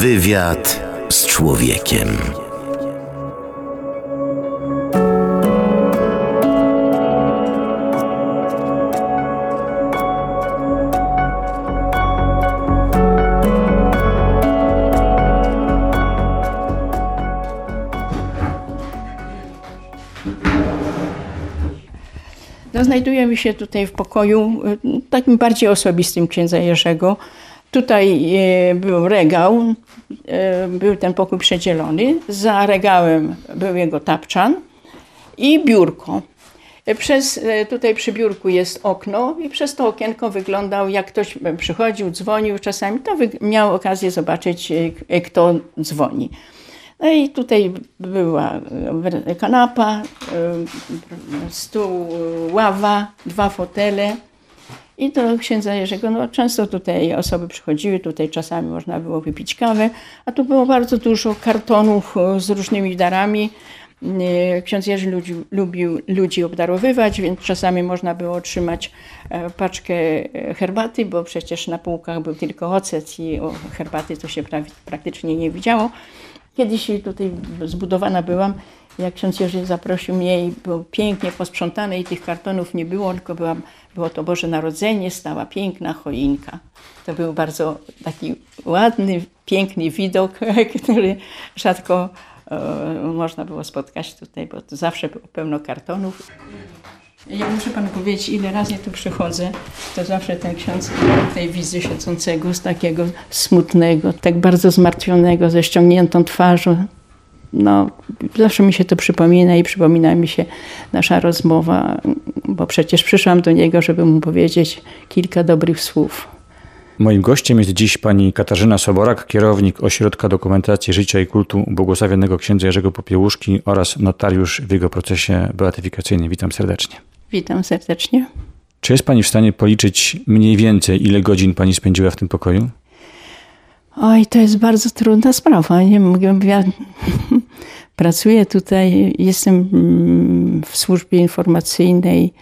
Wywiad z człowiekiem. No, znajdujemy się tutaj w pokoju takim bardziej osobistym księdza Jerzego. Tutaj był regał, był ten pokój przedzielony. Za regałem był jego tapczan i biurko. Tutaj przy biurku jest okno i przez to okienko wyglądał, jak ktoś przychodził, dzwonił czasami, to miał okazję zobaczyć, kto dzwoni. No i tutaj była kanapa, stół, ława, dwa fotele. I do księdza Jerzego, no często tutaj osoby przychodziły, tutaj czasami można było wypić kawę, a tu było bardzo dużo kartonów z różnymi darami. Ksiądz Jerzy lubił ludzi obdarowywać, więc czasami można było otrzymać paczkę herbaty, bo przecież na półkach był tylko ocet i herbaty to się praktycznie nie widziało. Kiedyś tutaj zbudowana byłam, jak ksiądz Jerzy zaprosił mnie i było pięknie posprzątane i tych kartonów nie było, tylko było to Boże Narodzenie, stała piękna choinka. To był bardzo taki ładny, piękny widok, który rzadko można było spotkać tutaj, bo to zawsze było pełno kartonów. Ja muszę panu powiedzieć, ile razy tu przychodzę, to zawsze ten ksiądz tej wizy siedzącego, z takiego smutnego, tak bardzo zmartwionego, ze ściągniętą twarzą. No, zawsze mi się to przypomina i przypomina mi się nasza rozmowa, bo przecież przyszłam do niego, żeby mu powiedzieć kilka dobrych słów. Moim gościem jest dziś pani Katarzyna Soborak, kierownik Ośrodka Dokumentacji Życia i Kultu Błogosławionego księdza Jerzego Popiełuszki oraz notariusz w jego procesie beatyfikacyjnym. Witam serdecznie. Witam serdecznie. Czy jest pani w stanie policzyć mniej więcej, ile godzin pani spędziła w tym pokoju? Oj, to jest bardzo trudna sprawa. Nie mogę, ja pracuję tutaj, jestem w służbie informacyjnej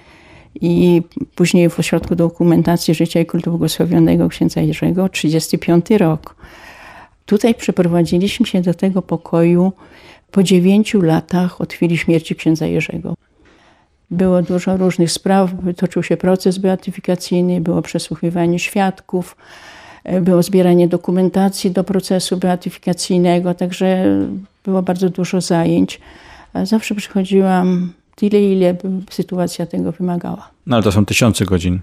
i później w Ośrodku Dokumentacji Życia i Kultu Błogosławionego księdza Jerzego, 35 rok. Tutaj przeprowadziliśmy się do tego pokoju po 9 latach od chwili śmierci księdza Jerzego. Było dużo różnych spraw, toczył się proces beatyfikacyjny, było przesłuchiwanie świadków, było zbieranie dokumentacji do procesu beatyfikacyjnego, także było bardzo dużo zajęć. Zawsze przychodziłam tyle, ile sytuacja tego wymagała. No ale to są tysiące godzin.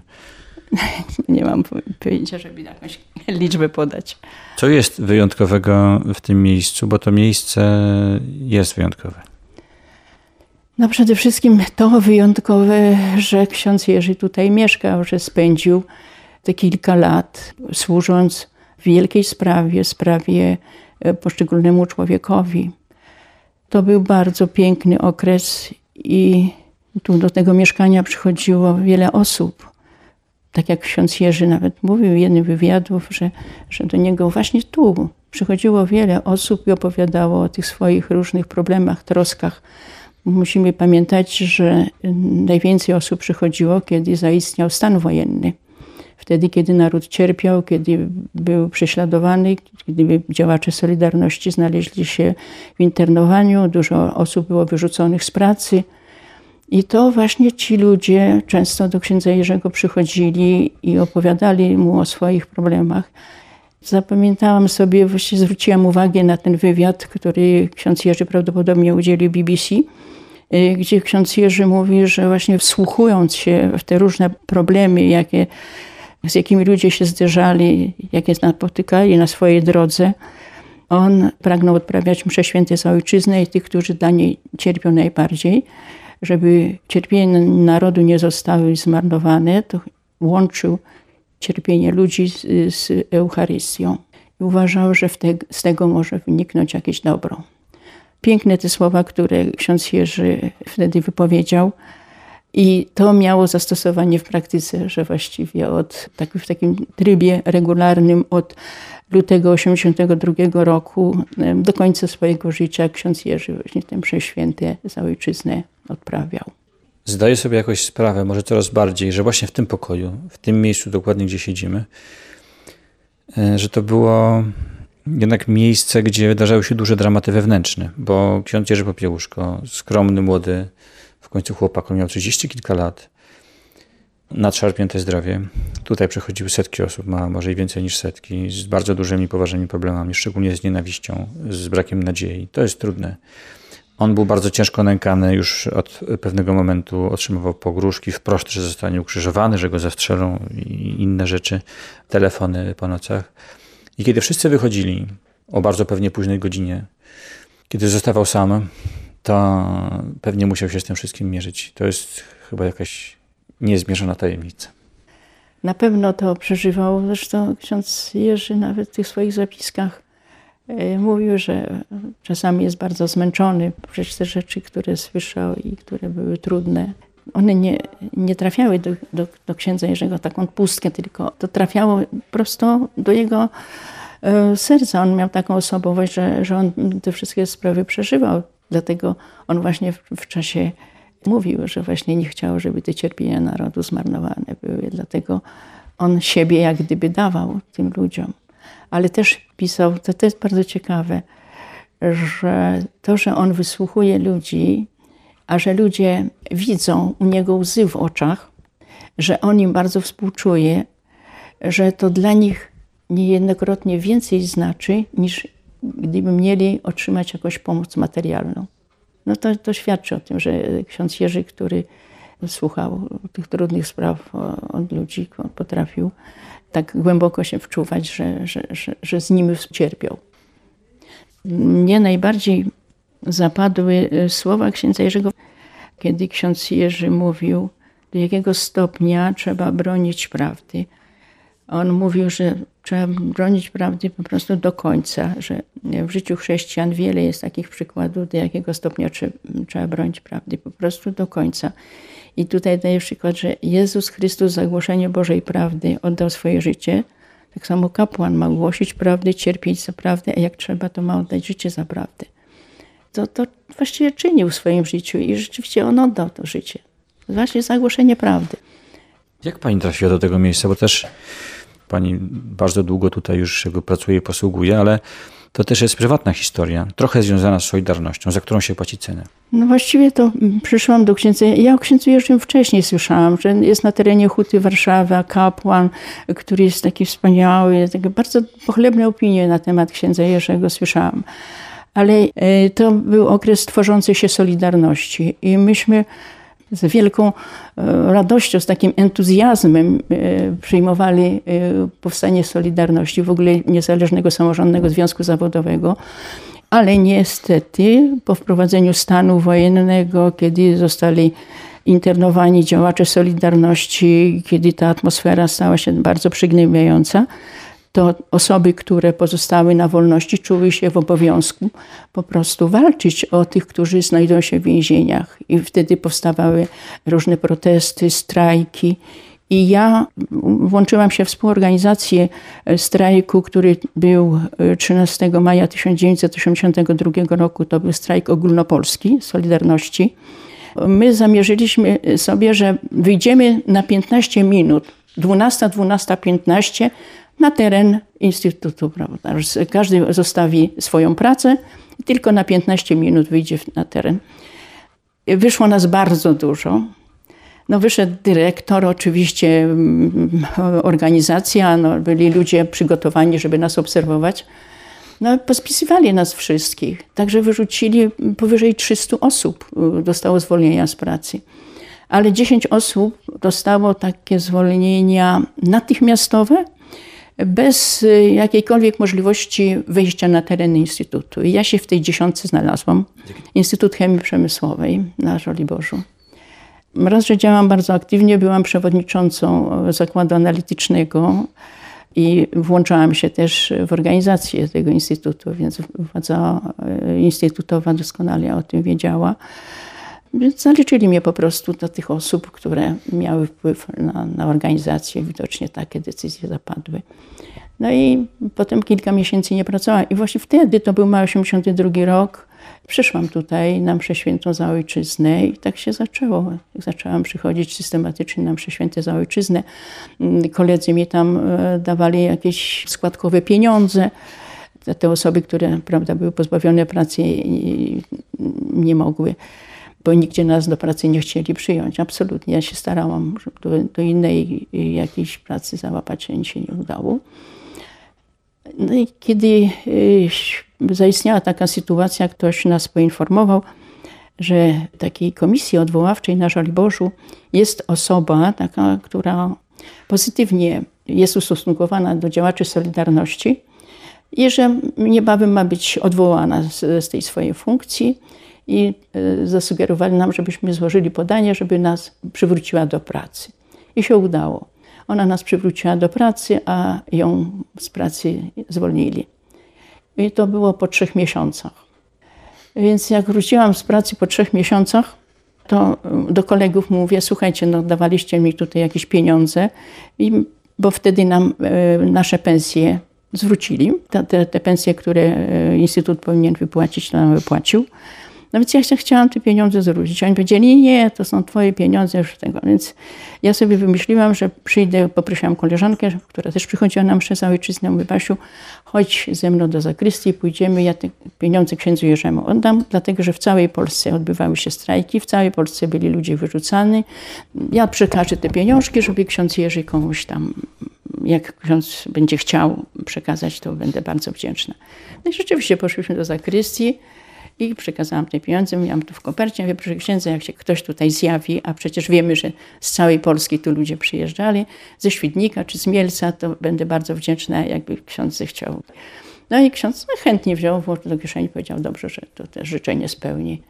Nie mam pojęcia, żeby jakąś liczbę podać. Co jest wyjątkowego w tym miejscu, bo to miejsce jest wyjątkowe? No przede wszystkim to wyjątkowe, że ksiądz Jerzy tutaj mieszkał, że spędził te kilka lat, służąc w wielkiej sprawie, sprawie poszczególnemu człowiekowi. To był bardzo piękny okres i tu do tego mieszkania przychodziło wiele osób. Tak jak ksiądz Jerzy nawet mówił w jednym wywiadów, że do niego właśnie tu przychodziło wiele osób i opowiadało o tych swoich różnych problemach, troskach. Musimy pamiętać, że najwięcej osób przychodziło, kiedy zaistniał stan wojenny. Wtedy, kiedy naród cierpiał, kiedy był prześladowany, kiedy działacze Solidarności znaleźli się w internowaniu, dużo osób było wyrzuconych z pracy. I to właśnie ci ludzie często do księdza Jerzego przychodzili i opowiadali mu o swoich problemach. Zapamiętałam sobie, właściwie zwróciłam uwagę na ten wywiad, który ksiądz Jerzy prawdopodobnie udzielił BBC, gdzie ksiądz Jerzy mówi, że właśnie wsłuchując się w te różne problemy, z jakimi ludzie się zderzali, jakie napotykali na swojej drodze, on pragnął odprawiać msze święte za ojczyznę i tych, którzy dla niej cierpią najbardziej. Żeby cierpienie narodu nie zostały zmarnowane, to łączył cierpienie ludzi z Eucharystią. I uważał, że z tego może wyniknąć jakieś dobro. Piękne te słowa, które ksiądz Jerzy wtedy wypowiedział. I to miało zastosowanie w praktyce, że właściwie w takim trybie regularnym od lutego 1982 roku do końca swojego życia ksiądz Jerzy właśnie tę mszę święte za ojczyznę odprawiał. Zdaję sobie jakoś sprawę, może coraz bardziej, że właśnie w tym pokoju, w tym miejscu dokładnie, gdzie siedzimy, że to było jednak miejsce, gdzie wydarzały się duże dramaty wewnętrzne, bo ksiądz Jerzy Popiełuszko, skromny, młody, w końcu chłopak, on miał 30 kilka lat, nadszarpnięte zdrowie. Tutaj przechodziły setki osób, a może i więcej niż setki, z bardzo dużymi, poważnymi problemami, szczególnie z nienawiścią, z brakiem nadziei. To jest trudne. On był bardzo ciężko nękany, już od pewnego momentu otrzymywał pogróżki, wprost, że zostanie ukrzyżowany, że go zastrzelą i inne rzeczy, telefony po nocach. I kiedy wszyscy wychodzili o bardzo pewnie późnej godzinie, kiedy zostawał sam, to pewnie musiał się z tym wszystkim mierzyć. To jest chyba jakaś niezmierzona tajemnica. Na pewno to przeżywał. Zresztą ksiądz Jerzy nawet w tych swoich zapiskach mówił, że czasami jest bardzo zmęczony przez te rzeczy, które słyszał i które były trudne. One nie trafiały do księdza Jerzego taką pustkę, tylko to trafiało prosto do jego serca. On miał taką osobowość, że on te wszystkie sprawy przeżywał. Dlatego on właśnie w czasie mówił, że właśnie nie chciał, żeby te cierpienia narodu zmarnowane były. Dlatego on siebie jak gdyby dawał tym ludziom. Ale też pisał, to jest bardzo ciekawe, że to, że on wysłuchuje ludzi, a że ludzie widzą u niego łzy w oczach, że on im bardzo współczuje, że to dla nich niejednokrotnie więcej znaczy, niż gdyby mieli otrzymać jakąś pomoc materialną. No to świadczy o tym, że ksiądz Jerzy, który słuchał tych trudnych spraw od ludzi, potrafił tak głęboko się wczuwać, że z nimi cierpiał. Mnie najbardziej zapadły słowa księdza Jerzego, kiedy ksiądz Jerzy mówił, do jakiego stopnia trzeba bronić prawdy. On mówił, że trzeba bronić prawdy po prostu do końca, że w życiu chrześcijan wiele jest takich przykładów, do jakiego stopnia trzeba bronić prawdy, po prostu do końca. I tutaj daję przykład, że Jezus Chrystus za głoszenie Bożej prawdy oddał swoje życie. Tak samo kapłan ma głosić prawdę, cierpieć za prawdę, a jak trzeba, to ma oddać życie za prawdę. To właściwie czynił w swoim życiu i rzeczywiście on oddał to życie. Właśnie za głoszenie prawdy. Jak pani trafiła do tego miejsca? Bo też pani bardzo długo tutaj już się pracuje, posługuje, ale to też jest prywatna historia, trochę związana z Solidarnością, za którą się płaci cenę. No właściwie to przyszłam do księdza. Ja o księdzu Jerzym wcześniej słyszałam, że jest na terenie Huty Warszawy, a kapłan, który jest taki wspaniały, bardzo pochlebne opinie na temat księdza Jerzego słyszałam. Ale to był okres tworzącej się Solidarności i myśmy z wielką radością, z takim entuzjazmem przyjmowali powstanie Solidarności, w ogóle Niezależnego Samorządnego Związku Zawodowego. Ale niestety po wprowadzeniu stanu wojennego, kiedy zostali internowani działacze Solidarności, kiedy ta atmosfera stała się bardzo przygnębiająca, to osoby, które pozostały na wolności, czuły się w obowiązku po prostu walczyć o tych, którzy znajdują się w więzieniach. I wtedy powstawały różne protesty, strajki. I ja włączyłam się w współorganizację strajku, który był 13 maja 1982 roku. To był strajk ogólnopolski Solidarności. My zamierzyliśmy sobie, że wyjdziemy na 15 minut, 12:15, na teren Instytutu, prawda? Każdy zostawi swoją pracę i tylko na 15 minut wyjdzie na teren. Wyszło nas bardzo dużo. No wyszedł dyrektor, oczywiście organizacja, no byli ludzie przygotowani, żeby nas obserwować. No pospisywali nas wszystkich, także wyrzucili powyżej 300 osób, dostało zwolnienia z pracy. Ale 10 osób dostało takie zwolnienia natychmiastowe, bez jakiejkolwiek możliwości wejścia na teren Instytutu. I ja się w tej 10 znalazłam. Instytut Chemii Przemysłowej na Żoliborzu. Raz, że działam bardzo aktywnie, byłam przewodniczącą zakładu analitycznego i włączałam się też w organizację tego Instytutu, więc władza instytutowa doskonale o tym wiedziała. Więc zaliczyli mnie po prostu do tych osób, które miały wpływ na organizację. Widocznie takie decyzje zapadły. No i potem kilka miesięcy nie pracowałam. I właśnie wtedy, to był maj 82 rok, przyszłam tutaj na mszę świętą za ojczyznę i tak się zaczęło. Zaczęłam przychodzić systematycznie na msze święte za ojczyznę. Koledzy mi tam dawali jakieś składkowe pieniądze. te osoby, które, prawda, były pozbawione pracy i nie mogły, bo nigdzie nas do pracy nie chcieli przyjąć. Absolutnie. Ja się starałam do innej jakiejś pracy załapać, a mi się nie udało. No i kiedy zaistniała taka sytuacja, ktoś nas poinformował, że w takiej komisji odwoławczej na Żoliborzu jest osoba taka, która pozytywnie jest ustosunkowana do działaczy Solidarności i że niebawem ma być odwołana z tej swojej funkcji, i zasugerowali nam, żebyśmy złożyli podanie, żeby nas przywróciła do pracy. I się udało. Ona nas przywróciła do pracy, a ją z pracy zwolnili. I to było po 3 miesiącach. Więc jak wróciłam z pracy po 3 miesiącach, to do kolegów mówię: słuchajcie, no dawaliście mi tutaj jakieś pieniądze, bo wtedy nam nasze pensje zwrócili. Te pensje, które Instytut powinien wypłacić, to nam wypłacił. No więc ja chciałam te pieniądze zwrócić. Oni powiedzieli: nie, to są twoje pieniądze, już tego. Więc ja sobie wymyśliłam, że przyjdę, poprosiłam koleżankę, która też przychodziła na mszę za ojczyznę, mówi: Basiu, chodź ze mną do zakrystii, pójdziemy, ja te pieniądze księdzu Jerzemu oddam, dlatego że w całej Polsce odbywały się strajki, w całej Polsce byli ludzie wyrzucani. Ja przekażę te pieniążki, żeby ksiądz Jerzy komuś tam, jak ksiądz będzie chciał przekazać, to będę bardzo wdzięczna. No i rzeczywiście poszliśmy do zakrystii, i przekazałam te pieniądze, miałam tu w kopercie. Mówię: proszę księdza, jak się ktoś tutaj zjawi, a przecież wiemy, że z całej Polski tu ludzie przyjeżdżali, ze Świdnika czy z Mielca, to będę bardzo wdzięczna, jakby ksiądz zechciał. No i ksiądz chętnie wziął, włożył do kieszeni, powiedział: dobrze, że to też życzenie spełni.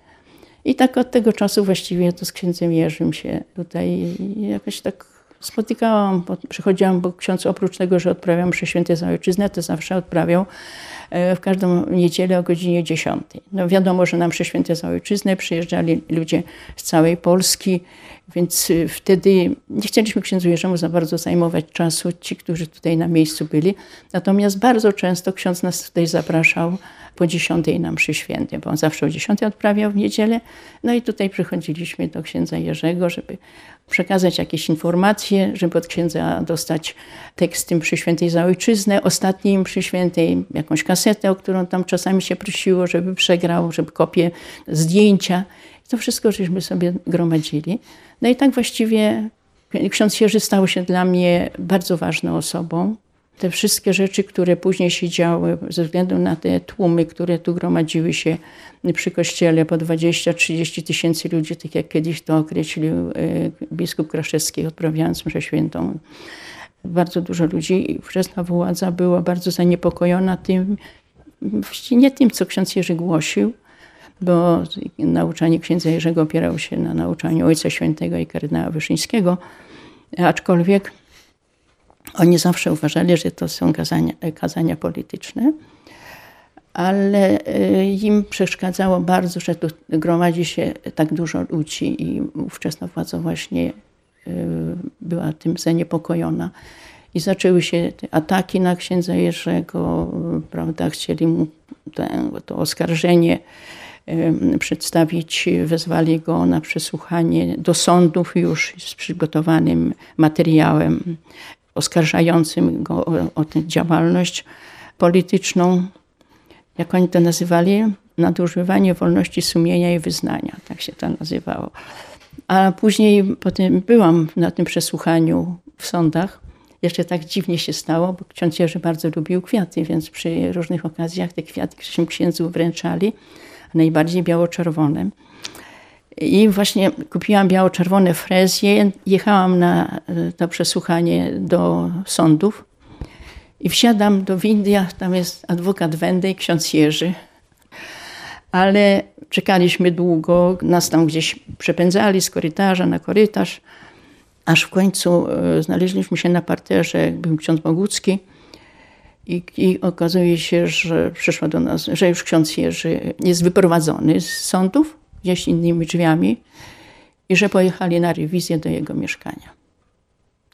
I tak od tego czasu właściwie to z księdzem Jerzym się tutaj jakoś tak spotykałam, przychodziłam, bo ksiądz oprócz tego, że odprawiał mszę święte za ojczyznę, to zawsze odprawiał w każdą niedzielę o godzinie 10. No wiadomo, że na mszę święte za ojczyznę przyjeżdżali ludzie z całej Polski, więc wtedy nie chcieliśmy księdzu Jerzemu za bardzo zajmować czasu, ci, którzy tutaj na miejscu byli. Natomiast bardzo często ksiądz nas tutaj zapraszał po 10 na mszy świętej, bo on zawsze o 10 odprawiał w niedzielę. No i tutaj przychodziliśmy do księdza Jerzego, żeby przekazać jakieś informacje, żeby od księdza dostać teksty mszy świętej za ojczyznę, ostatniej mszy świętej, jakąś kasetę, o którą tam czasami się prosiło, żeby przegrał, żeby kopię, zdjęcia. To wszystko żeśmy sobie gromadzili. No i tak właściwie ksiądz Jerzy stał się dla mnie bardzo ważną osobą. Te wszystkie rzeczy, które później się działy, ze względu na te tłumy, które tu gromadziły się przy kościele, po 20-30 tysięcy ludzi, tak jak kiedyś to określił biskup Kraszewski, odprawiając mszę świętą. Bardzo dużo ludzi i ówczesna władza była bardzo zaniepokojona tym, nie tym, co ksiądz Jerzy głosił, bo nauczanie księdza Jerzego opierało się na nauczaniu Ojca Świętego i kardynała Wyszyńskiego, aczkolwiek oni zawsze uważali, że to są kazania polityczne, ale im przeszkadzało bardzo, że tu gromadzi się tak dużo ludzi i ówczesna władza właśnie była tym zaniepokojona. I zaczęły się te ataki na księdza Jerzego, prawda, chcieli mu to oskarżenie przedstawić, wezwali go na przesłuchanie do sądów już z przygotowanym materiałem oskarżającym go o tę działalność polityczną, jak oni to nazywali, nadużywanie wolności sumienia i wyznania, tak się to nazywało. A później potem byłam na tym przesłuchaniu w sądach. Jeszcze tak dziwnie się stało, bo ksiądz Jerzy bardzo lubił kwiaty, więc przy różnych okazjach te kwiaty księdzu wręczali, a najbardziej biało-czerwone. I właśnie kupiłam biało-czerwone frezje, jechałam na to przesłuchanie do sądów i wsiadam do windy, a tam jest adwokat Wędej, ksiądz Jerzy. Ale czekaliśmy długo, nas tam gdzieś przepędzali z korytarza na korytarz, aż w końcu znaleźliśmy się na parterze, był ksiądz Bogucki i okazuje się, że przyszła do nas, że już ksiądz Jerzy jest wyprowadzony z sądów, gdzieś innymi drzwiami, i że pojechali na rewizję do jego mieszkania.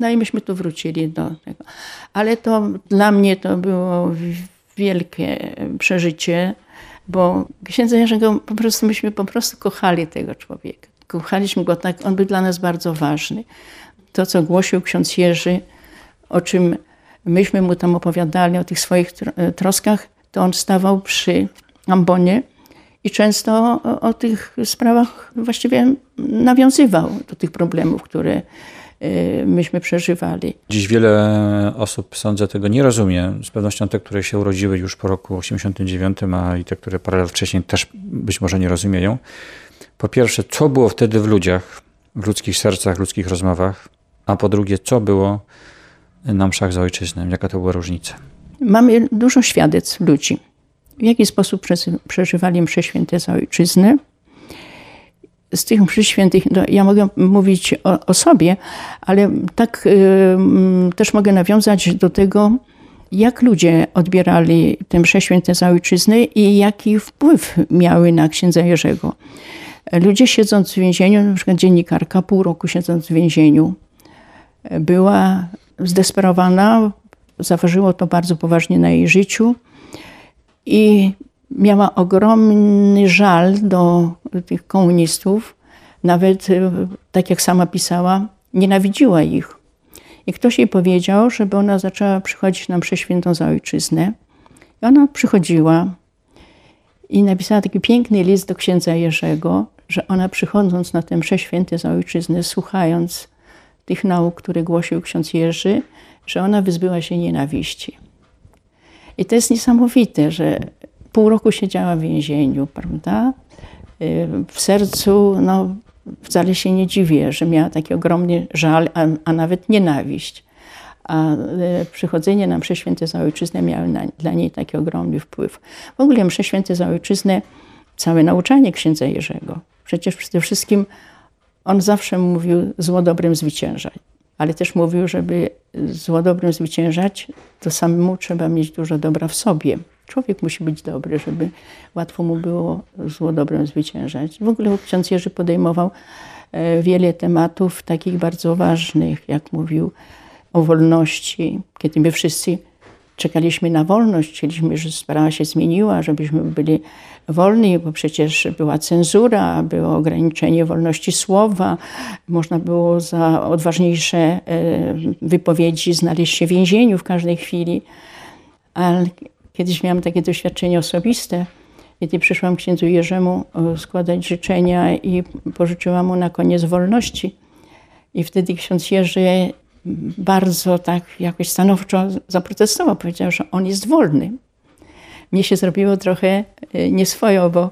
No i myśmy tu wrócili do tego. Ale to dla mnie to było wielkie przeżycie, bo księdza Jerzego myśmy po prostu kochali tego człowieka. Kochaliśmy go tak, on był dla nas bardzo ważny. To, co głosił ksiądz Jerzy, o czym myśmy mu tam opowiadali, o tych swoich troskach, to on stawał przy ambonie i często o tych sprawach właściwie nawiązywał do tych problemów, które myśmy przeżywali. Dziś wiele osób, sądzę, tego nie rozumie. Z pewnością te, które się urodziły już po roku 89, a i te, które parę lat wcześniej, też być może nie rozumieją. Po pierwsze, co było wtedy w ludziach, w ludzkich sercach, w ludzkich rozmowach, a po drugie, co było na mszach za ojczyznę, jaka to była różnica? Mamy dużo świadectw ludzi, w jaki sposób przeżywali msze święte za ojczyznę. Z tych mszy świętych, no, ja mogę mówić o sobie, ale tak też mogę nawiązać do tego, jak ludzie odbierali te msze święte za ojczyznę i jaki wpływ miały na księdza Jerzego. Ludzie siedząc w więzieniu, na przykład dziennikarka pół roku siedząc w więzieniu, była zdesperowana, zaważyło to bardzo poważnie na jej życiu i miała ogromny żal do tych komunistów. Nawet, tak jak sama pisała, nienawidziła ich. I ktoś jej powiedział, żeby ona zaczęła przychodzić na mszę świętą za ojczyznę. I ona przychodziła i napisała taki piękny list do księdza Jerzego, że ona przychodząc na tę mszę świętą za ojczyznę, słuchając tych nauk, które głosił ksiądz Jerzy, że ona wyzbyła się nienawiści. I to jest niesamowite, że pół roku siedziała w więzieniu, prawda? W sercu, no, wcale się nie dziwię, że miała taki ogromny żal, a nawet nienawiść. A przychodzenie na msze święte za ojczyznę miało dla niej taki ogromny wpływ. W ogóle msze święte za ojczyznę, całe nauczanie księdza Jerzego. Przecież przede wszystkim on zawsze mówił, zło dobrem zwyciężać. Ale też mówił, żeby zło dobrem zwyciężać, to samemu trzeba mieć dużo dobra w sobie. Człowiek musi być dobry, żeby łatwo mu było zło dobrem zwyciężać. W ogóle ksiądz Jerzy podejmował wiele tematów takich bardzo ważnych, jak mówił o wolności. Kiedy my wszyscy czekaliśmy na wolność, chcieliśmy, że sprawa się zmieniła, żebyśmy byli wolni, bo przecież była cenzura, było ograniczenie wolności słowa, można było za odważniejsze wypowiedzi znaleźć się w więzieniu w każdej chwili. Ale kiedyś miałam takie doświadczenie osobiste, kiedy przyszłam księdzu Jerzemu składać życzenia i pożyczyłam mu na koniec wolności. I wtedy ksiądz Jerzy bardzo tak jakoś stanowczo zaprotestował. Powiedział, że on jest wolny. Mnie się zrobiło trochę nieswojo, bo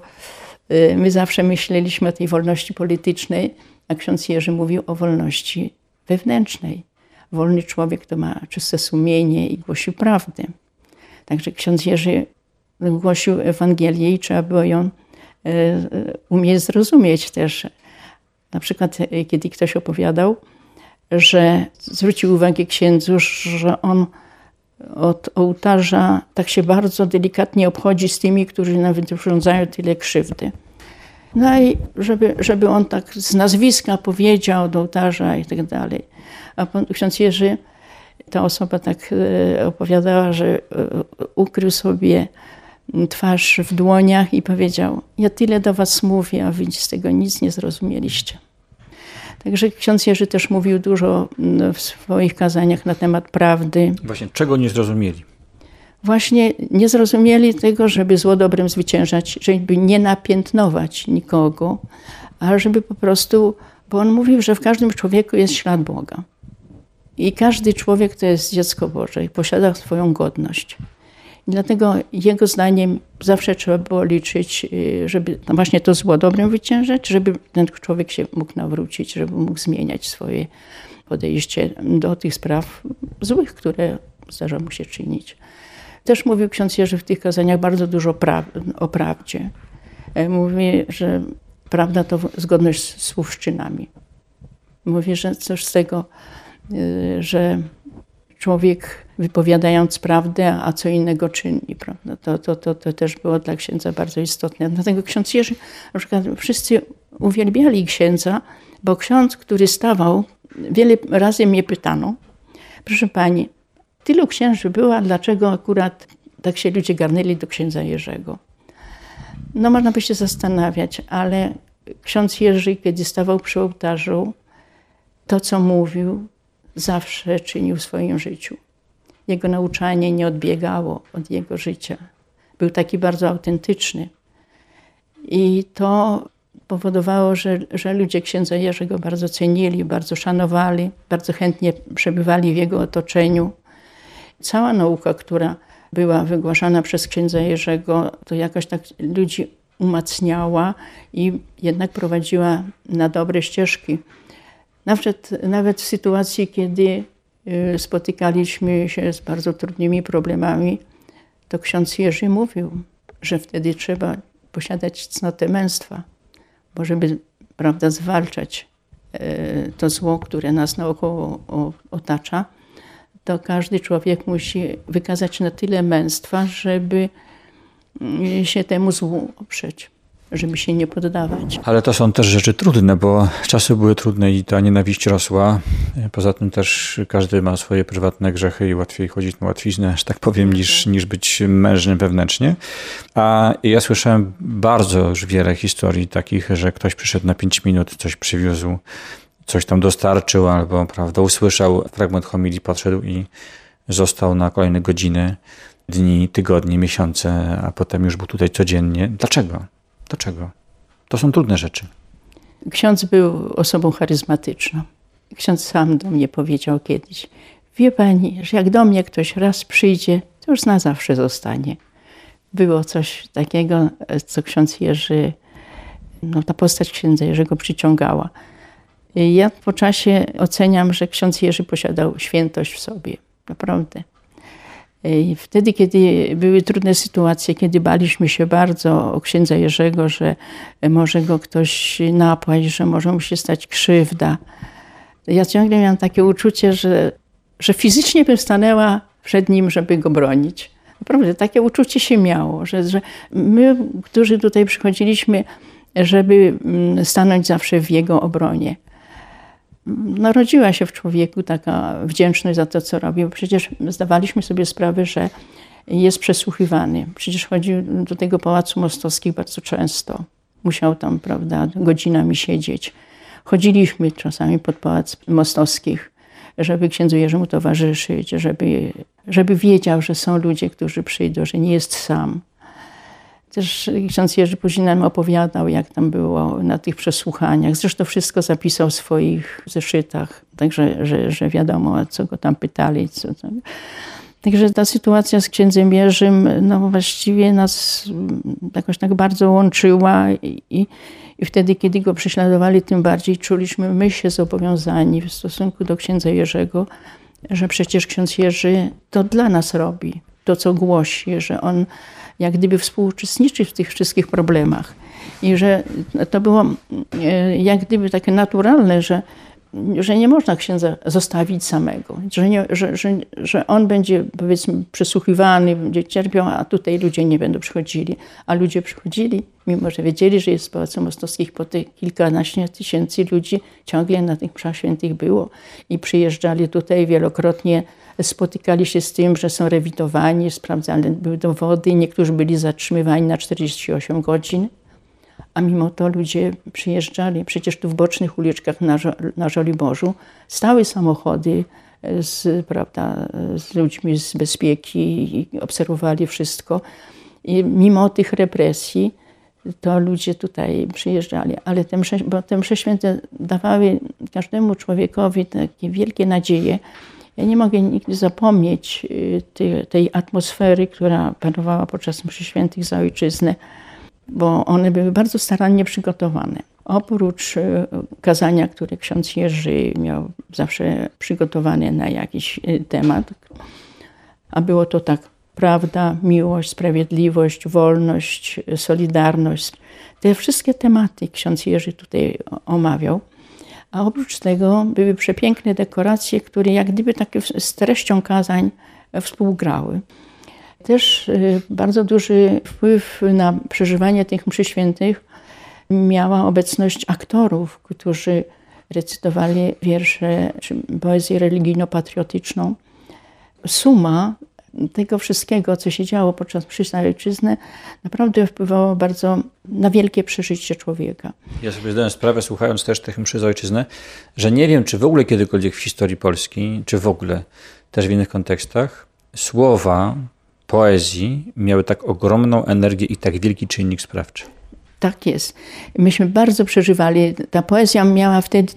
my zawsze myśleliśmy o tej wolności politycznej, a ksiądz Jerzy mówił o wolności wewnętrznej. Wolny człowiek to ma czyste sumienie i głosi prawdę. Także ksiądz Jerzy głosił Ewangelię i trzeba było ją umieć zrozumieć też. Na przykład, kiedy ktoś opowiadał, że zwrócił uwagę księdzu, że on od ołtarza tak się bardzo delikatnie obchodzi z tymi, którzy nawet urządzają tyle krzywdy. No i żeby on tak z nazwiska powiedział do ołtarza i tak dalej. A ksiądz Jerzy, ta osoba tak opowiadała, że ukrył sobie twarz w dłoniach i powiedział: ja tyle do was mówię, a wy z tego nic nie zrozumieliście. Także ksiądz Jerzy też mówił dużo w swoich kazaniach na temat prawdy. Właśnie, czego nie zrozumieli? Właśnie nie zrozumieli tego, żeby zło dobrem zwyciężać, żeby nie napiętnować nikogo, ale żeby po prostu, bo on mówił, że w każdym człowieku jest ślad Boga. I każdy człowiek to jest dziecko Boże i posiada swoją godność. I dlatego jego zdaniem zawsze trzeba było liczyć, żeby właśnie to zło dobrem wyciężać, żeby ten człowiek się mógł nawrócić, żeby mógł zmieniać swoje podejście do tych spraw złych, które zdarza mu się czynić. Też mówił ksiądz Jerzy w tych kazaniach bardzo dużo o prawdzie. Mówi, że prawda to zgodność słów z czynami. Mówi, że coś z tego, że człowiek wypowiadając prawdę, a co innego czyni, prawda? To też było dla księdza bardzo istotne. Dlatego ksiądz Jerzy, na przykład wszyscy uwielbiali księdza, bo ksiądz, który stawał, wiele razy mnie pytano, proszę pani, tylu księży było, a dlaczego akurat tak się ludzie garnęli do księdza Jerzego? No można by się zastanawiać, ale ksiądz Jerzy, kiedy stawał przy ołtarzu, to co mówił, zawsze czynił w swoim życiu. Jego nauczanie nie odbiegało od jego życia. był taki bardzo autentyczny. I to powodowało, że ludzie księdza Jerzego bardzo cenili, bardzo szanowali, bardzo chętnie przebywali w jego otoczeniu. Cała nauka, która była wygłaszana przez księdza Jerzego, to jakoś tak ludzi umacniała i jednak prowadziła na dobre ścieżki. Nawet w sytuacji, kiedy spotykaliśmy się z bardzo trudnymi problemami, to ksiądz Jerzy mówił, że wtedy trzeba posiadać cnotę męstwa, bo żeby, prawda, zwalczać to zło, które nas naokoło otacza, to każdy człowiek musi wykazać na tyle męstwa, żeby się temu złu oprzeć, żeby się nie poddawać. Ale to są też rzeczy trudne, bo czasy były trudne i ta nienawiść rosła. Poza tym też każdy ma swoje prywatne grzechy i łatwiej chodzić na łatwiznę, że tak powiem, niż być mężnym wewnętrznie. A ja słyszałem bardzo już wiele historii takich, że ktoś przyszedł na 5 minut, coś przywiózł, coś tam dostarczył albo, prawda, usłyszał fragment homilii, podszedł i został na kolejne godziny, dni, tygodnie, miesiące, a potem już był tutaj codziennie. Dlaczego? Dlaczego? To są trudne rzeczy. Ksiądz był osobą charyzmatyczną. Ksiądz sam do mnie powiedział kiedyś: wie pani, że jak do mnie ktoś raz przyjdzie, to już na zawsze zostanie. Było coś takiego, co ksiądz Jerzy, ta postać księdza Jerzego przyciągała. Ja po czasie oceniam, że ksiądz Jerzy posiadał świętość w sobie. Naprawdę. I wtedy, kiedy były trudne sytuacje, kiedy baliśmy się bardzo o księdza Jerzego, że może go ktoś napaść, że może mu się stać krzywda. Ja ciągle miałam takie uczucie, że fizycznie bym stanęła przed nim, żeby go bronić. Naprawdę takie uczucie się miało, że my, którzy tutaj przychodziliśmy, żeby stanąć zawsze w jego obronie. Narodziła się w człowieku taka wdzięczność za to, co robił. Przecież zdawaliśmy sobie sprawę, że jest przesłuchiwany. Przecież chodził do tego Pałacu Mostowskich bardzo często. Musiał tam, prawda, godzinami siedzieć. Chodziliśmy czasami pod Pałac Mostowskich, żeby księdzu Jerzemu towarzyszyć, żeby wiedział, że są ludzie, którzy przyjdą, że nie jest sam. Też ksiądz Jerzy później nam opowiadał, jak tam było na tych przesłuchaniach. Zresztą wszystko zapisał w swoich zeszytach, także że wiadomo, co go tam pytali. Także ta sytuacja z księdzem Jerzym właściwie nas jakoś tak bardzo łączyła i wtedy, kiedy go prześladowali, tym bardziej czuliśmy my się zobowiązani w stosunku do księdza Jerzego, że przecież ksiądz Jerzy to dla nas robi, to co głosi, że on jak gdyby współuczestniczył w tych wszystkich problemach. I że to było jak gdyby takie naturalne, że nie można księdza zostawić samego. Że on będzie, powiedzmy, przesłuchiwany, będzie cierpiał, a tutaj ludzie nie będą przychodzili. A ludzie przychodzili, mimo że wiedzieli, że jest w Pałacu Mostowskich po tych kilkanaście tysięcy ludzi, ciągle na tych mszach świętych było. I przyjeżdżali tutaj wielokrotnie, spotykali się z tym, że są rewidowani, sprawdzane były dowody, niektórzy byli zatrzymywani na 48 godzin. A mimo to ludzie przyjeżdżali. Przecież tu w bocznych uliczkach na Żoliborzu stały samochody z ludźmi z bezpieki i obserwowali wszystko. I mimo tych represji to ludzie tutaj przyjeżdżali. Ale te msze święte dawały każdemu człowiekowi takie wielkie nadzieje. Ja nie mogę nigdy zapomnieć tej atmosfery, która panowała podczas mszy świętych za ojczyznę, bo one były bardzo starannie przygotowane. Oprócz kazania, które ksiądz Jerzy miał zawsze przygotowane na jakiś temat, a było to tak: prawda, miłość, sprawiedliwość, wolność, solidarność. Te wszystkie tematy ksiądz Jerzy tutaj omawiał. A oprócz tego były przepiękne dekoracje, które jak gdyby takie z treścią kazań współgrały. Też bardzo duży wpływ na przeżywanie tych mszy świętych miała obecność aktorów, którzy recytowali wiersze czy poezję religijno-patriotyczną. Suma tego wszystkiego, co się działo podczas mszy na ojczyznę, naprawdę wpływało bardzo na wielkie przeżycie człowieka. Ja sobie zdałem sprawę, słuchając też tych mszy za ojczyznę, że nie wiem, czy w ogóle kiedykolwiek w historii Polski, czy w ogóle też w innych kontekstach, słowa poezji miały tak ogromną energię i tak wielki czynnik sprawczy. Tak jest. Myśmy bardzo przeżywali. Ta poezja miała wtedy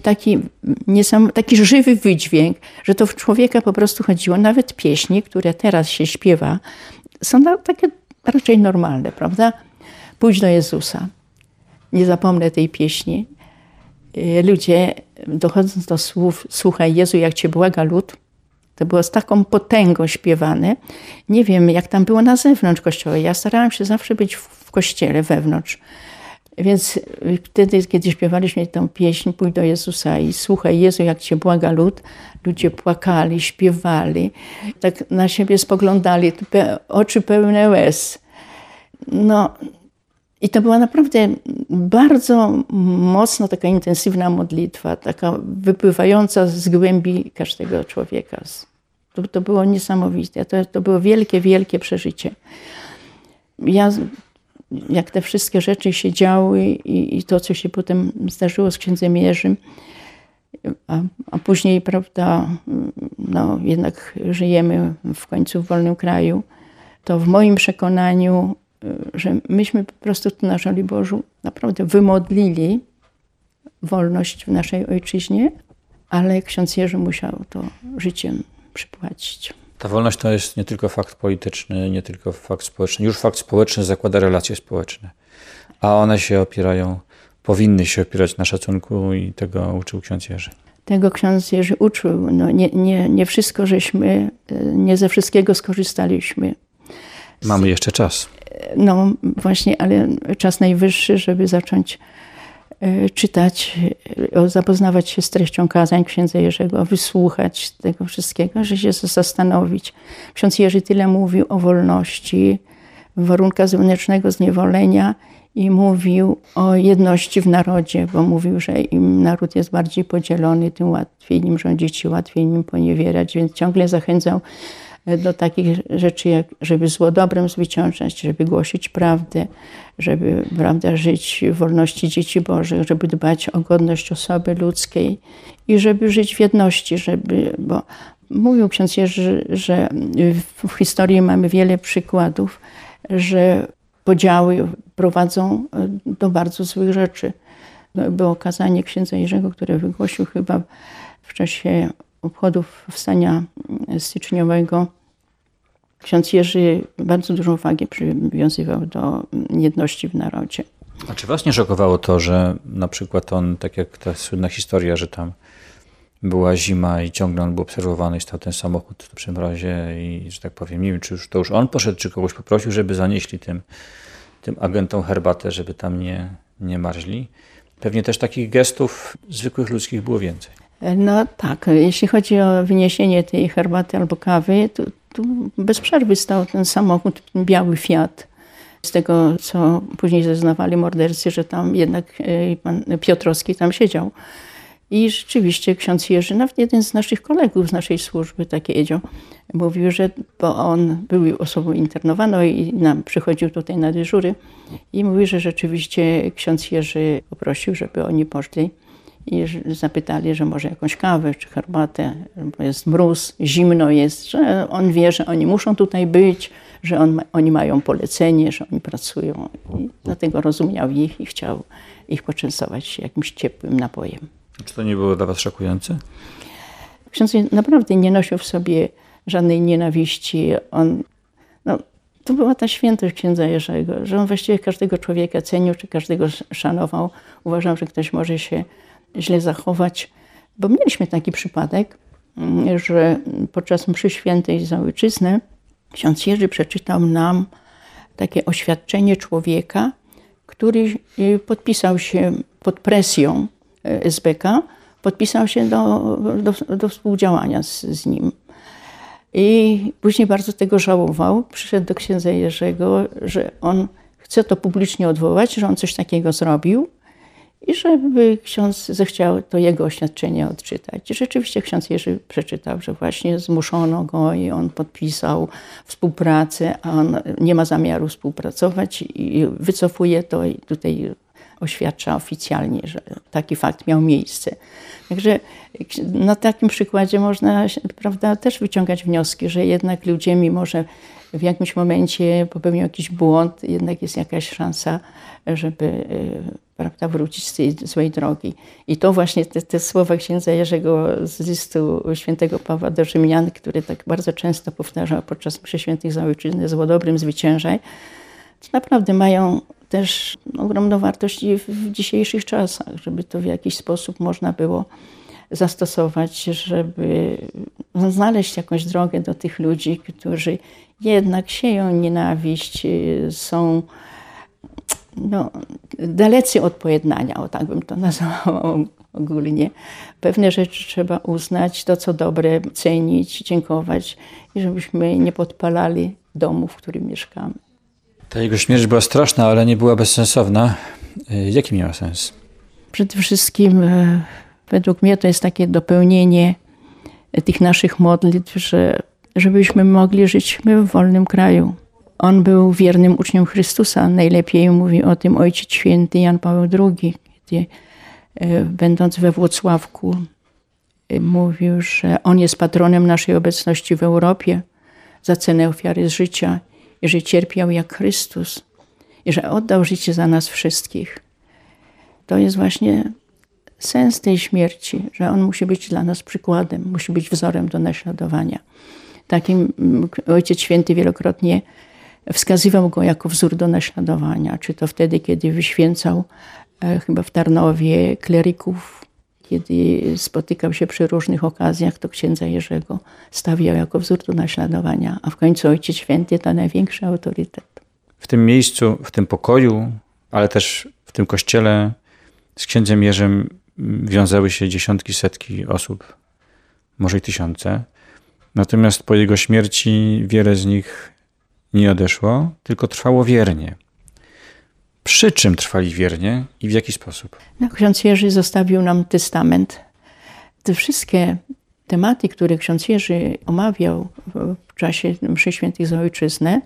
taki żywy wydźwięk, że to w człowieka po prostu chodziło. Nawet pieśni, które teraz się śpiewa, są takie raczej normalne, prawda? Pójdź do Jezusa. Nie zapomnę tej pieśni. Ludzie, dochodząc do słów, słuchaj Jezu, jak Cię błaga lud, to było z taką potęgą śpiewane. Nie wiem, jak tam było na zewnątrz kościoła. Ja starałam się zawsze być w kościele wewnątrz. Więc wtedy, kiedy śpiewaliśmy tę pieśń, pójdź do Jezusa i słuchaj Jezu, jak Cię błaga lud, ludzie płakali, śpiewali, tak na siebie spoglądali, oczy pełne łez. No i to była naprawdę bardzo mocno taka intensywna modlitwa, taka wypływająca z głębi każdego człowieka. To było niesamowite. To było wielkie, wielkie przeżycie. Ja, jak te wszystkie rzeczy się działy i to, co się potem zdarzyło z księdzem Jerzym, a później, prawda, no jednak żyjemy w końcu w wolnym kraju, to w moim przekonaniu, że myśmy po prostu tu na Żoliborzu naprawdę wymodlili wolność w naszej ojczyźnie, ale ksiądz Jerzy musiał to życiem przypłacić. Ta wolność to jest nie tylko fakt polityczny, nie tylko fakt społeczny. Już fakt społeczny zakłada relacje społeczne, a one się opierają, powinny się opierać na szacunku i tego uczył ksiądz Jerzy. Tego ksiądz Jerzy uczył. No nie wszystko żeśmy, nie ze wszystkiego skorzystaliśmy. Mamy jeszcze czas. No właśnie, ale czas najwyższy, żeby zacząć czytać, zapoznawać się z treścią kazań księdza Jerzego, wysłuchać tego wszystkiego, żeby się zastanowić. Ksiądz Jerzy tyle mówił o wolności, warunkach zewnętrznego zniewolenia i mówił o jedności w narodzie, bo mówił, że im naród jest bardziej podzielony, tym łatwiej nim rządzić i łatwiej nim poniewierać, więc ciągle zachęcał do takich rzeczy, jak żeby zło dobrem zwyciężać, żeby głosić prawdę, żeby żyć w wolności dzieci Bożych, żeby dbać o godność osoby ludzkiej i żeby żyć w jedności, bo mówił ksiądz Jerzy, że w historii mamy wiele przykładów, że podziały prowadzą do bardzo złych rzeczy. Było kazanie księdza Jerzego, które wygłosił chyba w czasie obchodów powstania styczniowego. Ksiądz Jerzy bardzo dużą uwagę przywiązywał do jedności w narodzie. A czy was nie szokowało to, że na przykład on, tak jak ta słynna historia, że tam była zima i ciągle on był obserwowany i stał ten samochód przy mrozie i, że tak powiem, nie wiem, czy już on poszedł, czy kogoś poprosił, żeby zanieśli tym agentom herbatę, żeby tam nie marzli. Pewnie też takich gestów zwykłych ludzkich było więcej. No tak, jeśli chodzi o wyniesienie tej herbaty albo kawy, to bez przerwy stał ten samochód, ten biały Fiat. Z tego, co później zeznawali mordercy, że tam jednak pan Piotrowski tam siedział. I rzeczywiście ksiądz Jerzy, nawet jeden z naszych kolegów z naszej służby, taki Edzio, mówił, że bo on był osobą internowaną i nam przychodził tutaj na dyżury i mówił, że rzeczywiście ksiądz Jerzy poprosił, żeby oni poszli. I zapytali, że może jakąś kawę czy herbatę, bo jest mróz, zimno jest, że on wie, że oni muszą tutaj być, że oni mają polecenie, że oni pracują. I dlatego rozumiał ich i chciał ich poczęstować jakimś ciepłym napojem. Czy to nie było dla was szokujące? Ksiądz naprawdę nie nosił w sobie żadnej nienawiści. To była ta świętość księdza Jerzego, że on właściwie każdego człowieka cenił, czy każdego szanował. Uważał, że ktoś może się źle zachować, bo mieliśmy taki przypadek, że podczas mszy świętej za ojczyznę ksiądz Jerzy przeczytał nam takie oświadczenie człowieka, który podpisał się pod presją SBK, podpisał się do współdziałania z nim. I później bardzo tego żałował. Przyszedł do księdza Jerzego, że on chce to publicznie odwołać, że on coś takiego zrobił. I żeby ksiądz zechciał to jego oświadczenie odczytać. I rzeczywiście ksiądz Jerzy przeczytał, że właśnie zmuszono go i on podpisał współpracę, a on nie ma zamiaru współpracować i wycofuje to i tutaj oświadcza oficjalnie, że taki fakt miał miejsce. Także na takim przykładzie można, prawda, też wyciągać wnioski, że jednak ludzie, mimo że w jakimś momencie popełnił jakiś błąd, jednak jest jakaś szansa, żeby, prawda, wrócić z tej złej drogi. I to właśnie te słowa księdza Jerzego z listu świętego Pawła do Rzymian, który tak bardzo często powtarzał podczas mszy świętych za ojczyznę, zło dobrym zwyciężaj, to naprawdę mają też ogromną wartość w dzisiejszych czasach, żeby to w jakiś sposób można było zastosować, żeby znaleźć jakąś drogę do tych ludzi, którzy jednak sieją nienawiść, są dalecy od pojednania, o tak bym to nazwała ogólnie. Pewne rzeczy trzeba uznać, to co dobre cenić, dziękować i żebyśmy nie podpalali domu, w którym mieszkamy. Ta jego śmierć była straszna, ale nie była bezsensowna. Jaki miała sens? Przede wszystkim według mnie to jest takie dopełnienie tych naszych modlitw, żebyśmy mogli żyć w wolnym kraju. On był wiernym uczniem Chrystusa. Najlepiej mówi o tym Ojciec Święty Jan Paweł II, kiedy będąc we Włocławku mówił, że on jest patronem naszej obecności w Europie za cenę ofiary z życia i że cierpiał jak Chrystus i że oddał życie za nas wszystkich. To jest właśnie sens tej śmierci, że on musi być dla nas przykładem, musi być wzorem do naśladowania. Takim Ojciec Święty wielokrotnie wskazywał go jako wzór do naśladowania. Czy to wtedy, kiedy wyświęcał chyba w Tarnowie kleryków, kiedy spotykał się przy różnych okazjach, to księdza Jerzego stawiał jako wzór do naśladowania. A w końcu Ojciec Święty to największy autorytet. W tym miejscu, w tym pokoju, ale też w tym kościele z księdzem Jerzym wiązały się dziesiątki, setki osób, może i tysiące. Natomiast po jego śmierci wiele z nich nie odeszło, tylko trwało wiernie. Przy czym trwali wiernie i w jaki sposób? Ksiądz Jerzy zostawił nam testament. Te wszystkie tematy, które ksiądz Jerzy omawiał w czasie mszy świętych za ojczyznę,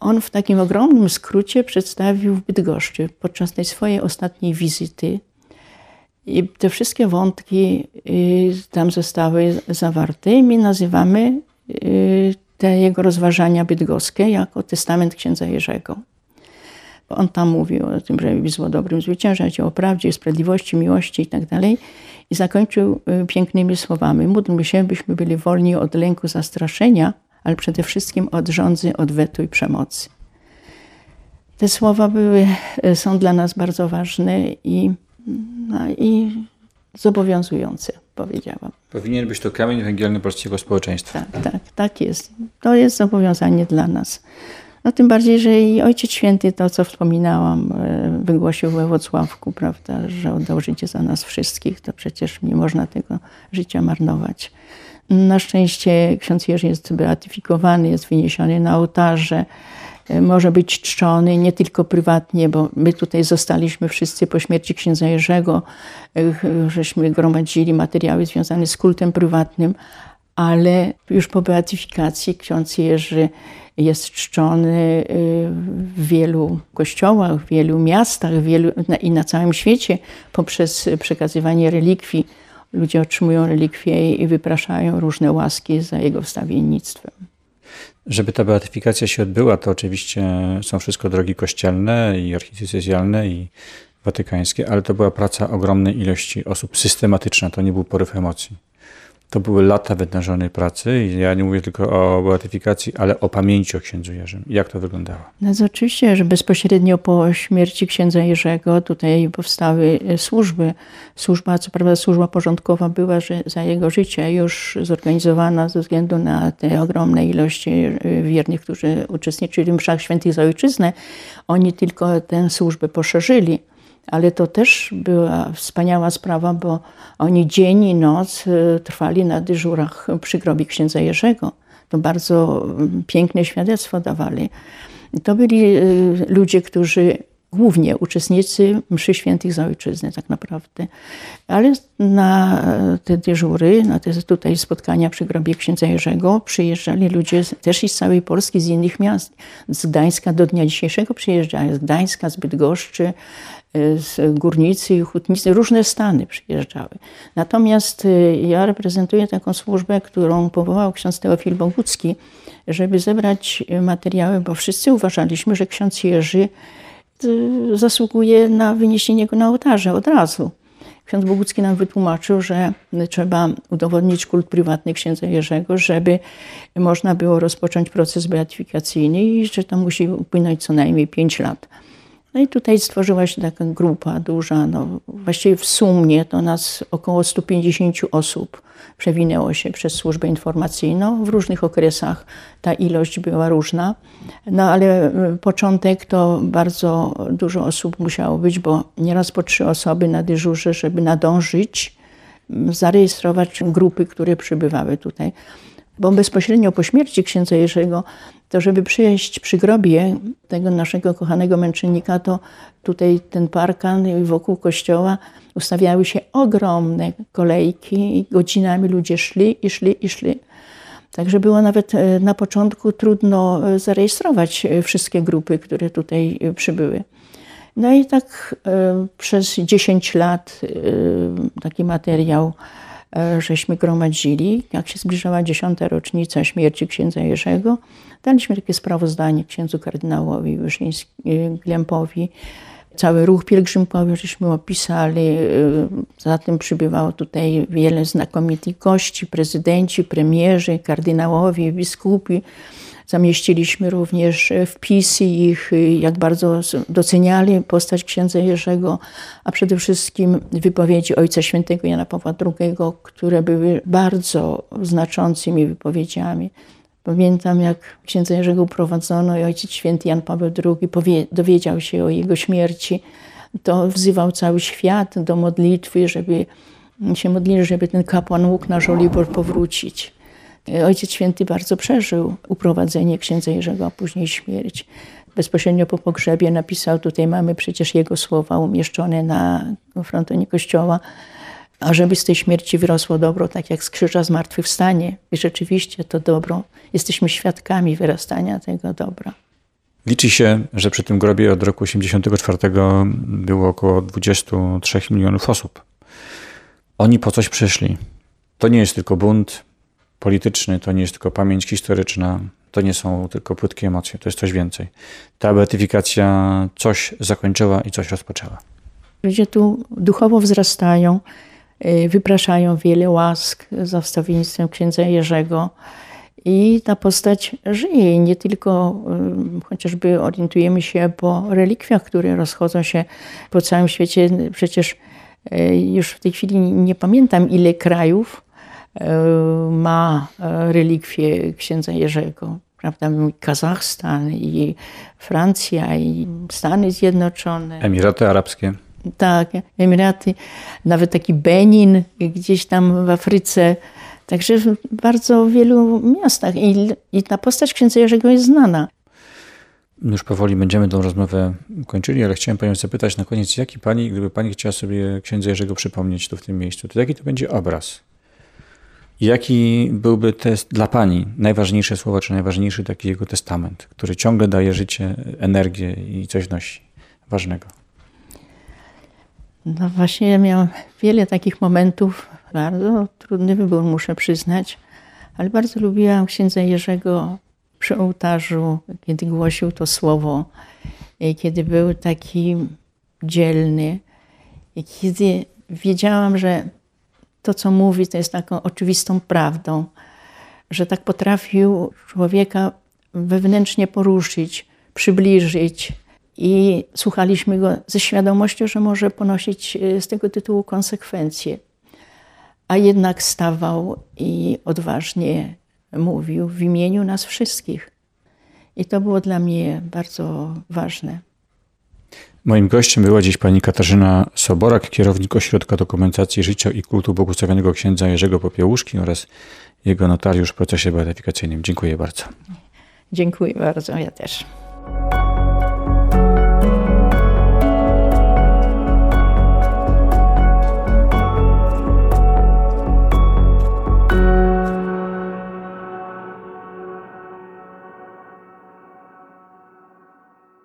on w takim ogromnym skrócie przedstawił w Bydgoszczy podczas tej swojej ostatniej wizyty. I te wszystkie wątki tam zostały zawarte i my nazywamy te jego rozważania bydgoskie jako testament księdza Jerzego. On tam mówił o tym, że zło dobrym zwyciężać, o prawdzie, sprawiedliwości, miłości i tak dalej. I zakończył pięknymi słowami. Módlmy się, byśmy byli wolni od lęku zastraszenia, ale przede wszystkim od rządzy, odwetu i przemocy. Te słowa są dla nas bardzo ważne i zobowiązujące, powiedziałam. Powinien być to kamień węgielny polskiego społeczeństwa. Tak jest. To jest zobowiązanie dla nas. Tym bardziej, że i Ojciec Święty, to co wspominałam, wygłosił we Włocławku, prawda, że oddał życie za nas wszystkich, to przecież nie można tego życia marnować. Na szczęście ksiądz Jerzy jest beatyfikowany, jest wyniesiony na ołtarze, może być czczony nie tylko prywatnie, bo my tutaj zostaliśmy wszyscy po śmierci księdza Jerzego, żeśmy gromadzili materiały związane z kultem prywatnym, ale już po beatyfikacji ksiądz Jerzy jest czczony w wielu kościołach, w wielu miastach i na całym świecie poprzez przekazywanie relikwii. Ludzie otrzymują relikwie i wypraszają różne łaski za jego wstawiennictwem. Żeby ta beatyfikacja się odbyła, to oczywiście są wszystko drogi kościelne i archidiecezjalne i watykańskie, ale to była praca ogromnej ilości osób, systematyczna, to nie był poryw emocji. To były lata wytężonej pracy i ja nie mówię tylko o beatyfikacji, ale o pamięci o księdzu Jerzym. Jak to wyglądało? Oczywiście, że bezpośrednio po śmierci księdza Jerzego tutaj powstały służby. Co prawda służba porządkowa była za jego życia już zorganizowana ze względu na te ogromne ilości wiernych, którzy uczestniczyli w mszach świętych za ojczyznę. Oni tylko tę służbę poszerzyli. Ale to też była wspaniała sprawa, bo oni dzień i noc trwali na dyżurach przy grobie księdza Jerzego. To bardzo piękne świadectwo dawali. To byli ludzie, którzy głównie uczestnicy mszy świętych za ojczyznę tak naprawdę. Ale na te dyżury, na te tutaj spotkania przy grobie księdza Jerzego przyjeżdżali ludzie też i z całej Polski, z innych miast. Z Gdańska do dnia dzisiejszego przyjeżdżają, z Gdańska, z Bydgoszczy, z Górnicy, Hutnicy, różne stany przyjeżdżały. Natomiast ja reprezentuję taką służbę, którą powołał ksiądz Teofil Bogucki, żeby zebrać materiały, bo wszyscy uważaliśmy, że ksiądz Jerzy zasługuje na wyniesienie go na ołtarze od razu. Ksiądz Bogucki nam wytłumaczył, że trzeba udowodnić kult prywatny księdza Jerzego, żeby można było rozpocząć proces beatyfikacyjny i że to musi upłynąć co najmniej 5 lat. No i tutaj stworzyła się taka grupa duża, no właściwie w sumie to nas około 150 osób przewinęło się przez służbę informacyjną. W różnych okresach ta ilość była różna, no ale początek to bardzo dużo osób musiało być, bo nieraz po 3 osoby na dyżurze, żeby nadążyć, zarejestrować grupy, które przybywały tutaj. Bo bezpośrednio po śmierci księdza Jerzego, to żeby przyjść przy grobie tego naszego kochanego męczennika, to tutaj ten parkan i wokół kościoła ustawiały się ogromne kolejki i godzinami ludzie szli i szli i szli. Także było nawet na początku trudno zarejestrować wszystkie grupy, które tutaj przybyły. No i tak przez 10 lat taki materiał żeśmy gromadzili. Jak się zbliżała 10. rocznica śmierci księdza Jerzego, daliśmy takie sprawozdanie księdzu kardynałowi Wyszyński Glempowi. Cały ruch pielgrzymkowy żeśmy opisali. Za tym przybywało tutaj wiele znakomitych gości, prezydenci, premierzy, kardynałowie, biskupi. Zamieściliśmy również wpisy ich, jak bardzo doceniali postać księdza Jerzego, a przede wszystkim wypowiedzi Ojca Świętego Jana Pawła II, które były bardzo znaczącymi wypowiedziami. Pamiętam, jak księdza Jerzego uprowadzono i Ojciec Święty Jan Paweł II dowiedział się o jego śmierci, to wzywał cały świat do modlitwy, żeby się modlili, żeby ten kapłan mógł na Żoliborz powrócić. Ojciec Święty bardzo przeżył uprowadzenie księdza Jerzego, a później śmierć. Bezpośrednio po pogrzebie napisał, tutaj mamy przecież jego słowa umieszczone na frontonie kościoła, a żeby z tej śmierci wyrosło dobro, tak jak z krzyża zmartwychwstanie. I rzeczywiście to dobro, jesteśmy świadkami wyrastania tego dobra. Liczy się, że przy tym grobie od roku 1984 było około 23 milionów osób. Oni po coś przyszli. To nie jest tylko bunt polityczny, to nie jest tylko pamięć historyczna, to nie są tylko płytkie emocje, to jest coś więcej. Ta beatyfikacja coś zakończyła i coś rozpoczęła. Ludzie tu duchowo wzrastają, wypraszają wiele łask za wstawiennictwem księdza Jerzego i ta postać żyje. Nie tylko chociażby orientujemy się po relikwiach, które rozchodzą się po całym świecie. Przecież już w tej chwili nie pamiętam, ile krajów ma relikwie księdza Jerzego. Prawda? Kazachstan i Francja i Stany Zjednoczone. Emiraty Arabskie. Tak, Emiraty, nawet taki Benin gdzieś tam w Afryce. Także w bardzo wielu miastach i ta postać księdza Jerzego jest znana. Już powoli będziemy tę rozmowę kończyli, ale chciałem Panią zapytać na koniec, jaki Pani, gdyby Pani chciała sobie księdza Jerzego przypomnieć tu w tym miejscu, to jaki to będzie obraz? Jaki byłby dla Pani najważniejsze słowa, czy najważniejszy taki jego testament, który ciągle daje życie, energię i coś nosi ważnego? No właśnie, ja miałam wiele takich momentów. Bardzo trudny wybór, muszę przyznać, ale bardzo lubiłam księdza Jerzego przy ołtarzu, kiedy głosił to słowo, kiedy był taki dzielny, kiedy wiedziałam, że to, co mówi, to jest taką oczywistą prawdą, że tak potrafił człowieka wewnętrznie poruszyć, przybliżyć i słuchaliśmy go ze świadomością, że może ponosić z tego tytułu konsekwencje. A jednak stawał i odważnie mówił w imieniu nas wszystkich. I to było dla mnie bardzo ważne. Moim gościem była dziś pani Katarzyna Soborak, kierownik Ośrodka Dokumentacji Życia i Kultu Błogosławionego księdza Jerzego Popiełuszki oraz jego notariusz w procesie beatyfikacyjnym. Dziękuję bardzo. Dziękuję bardzo, ja też.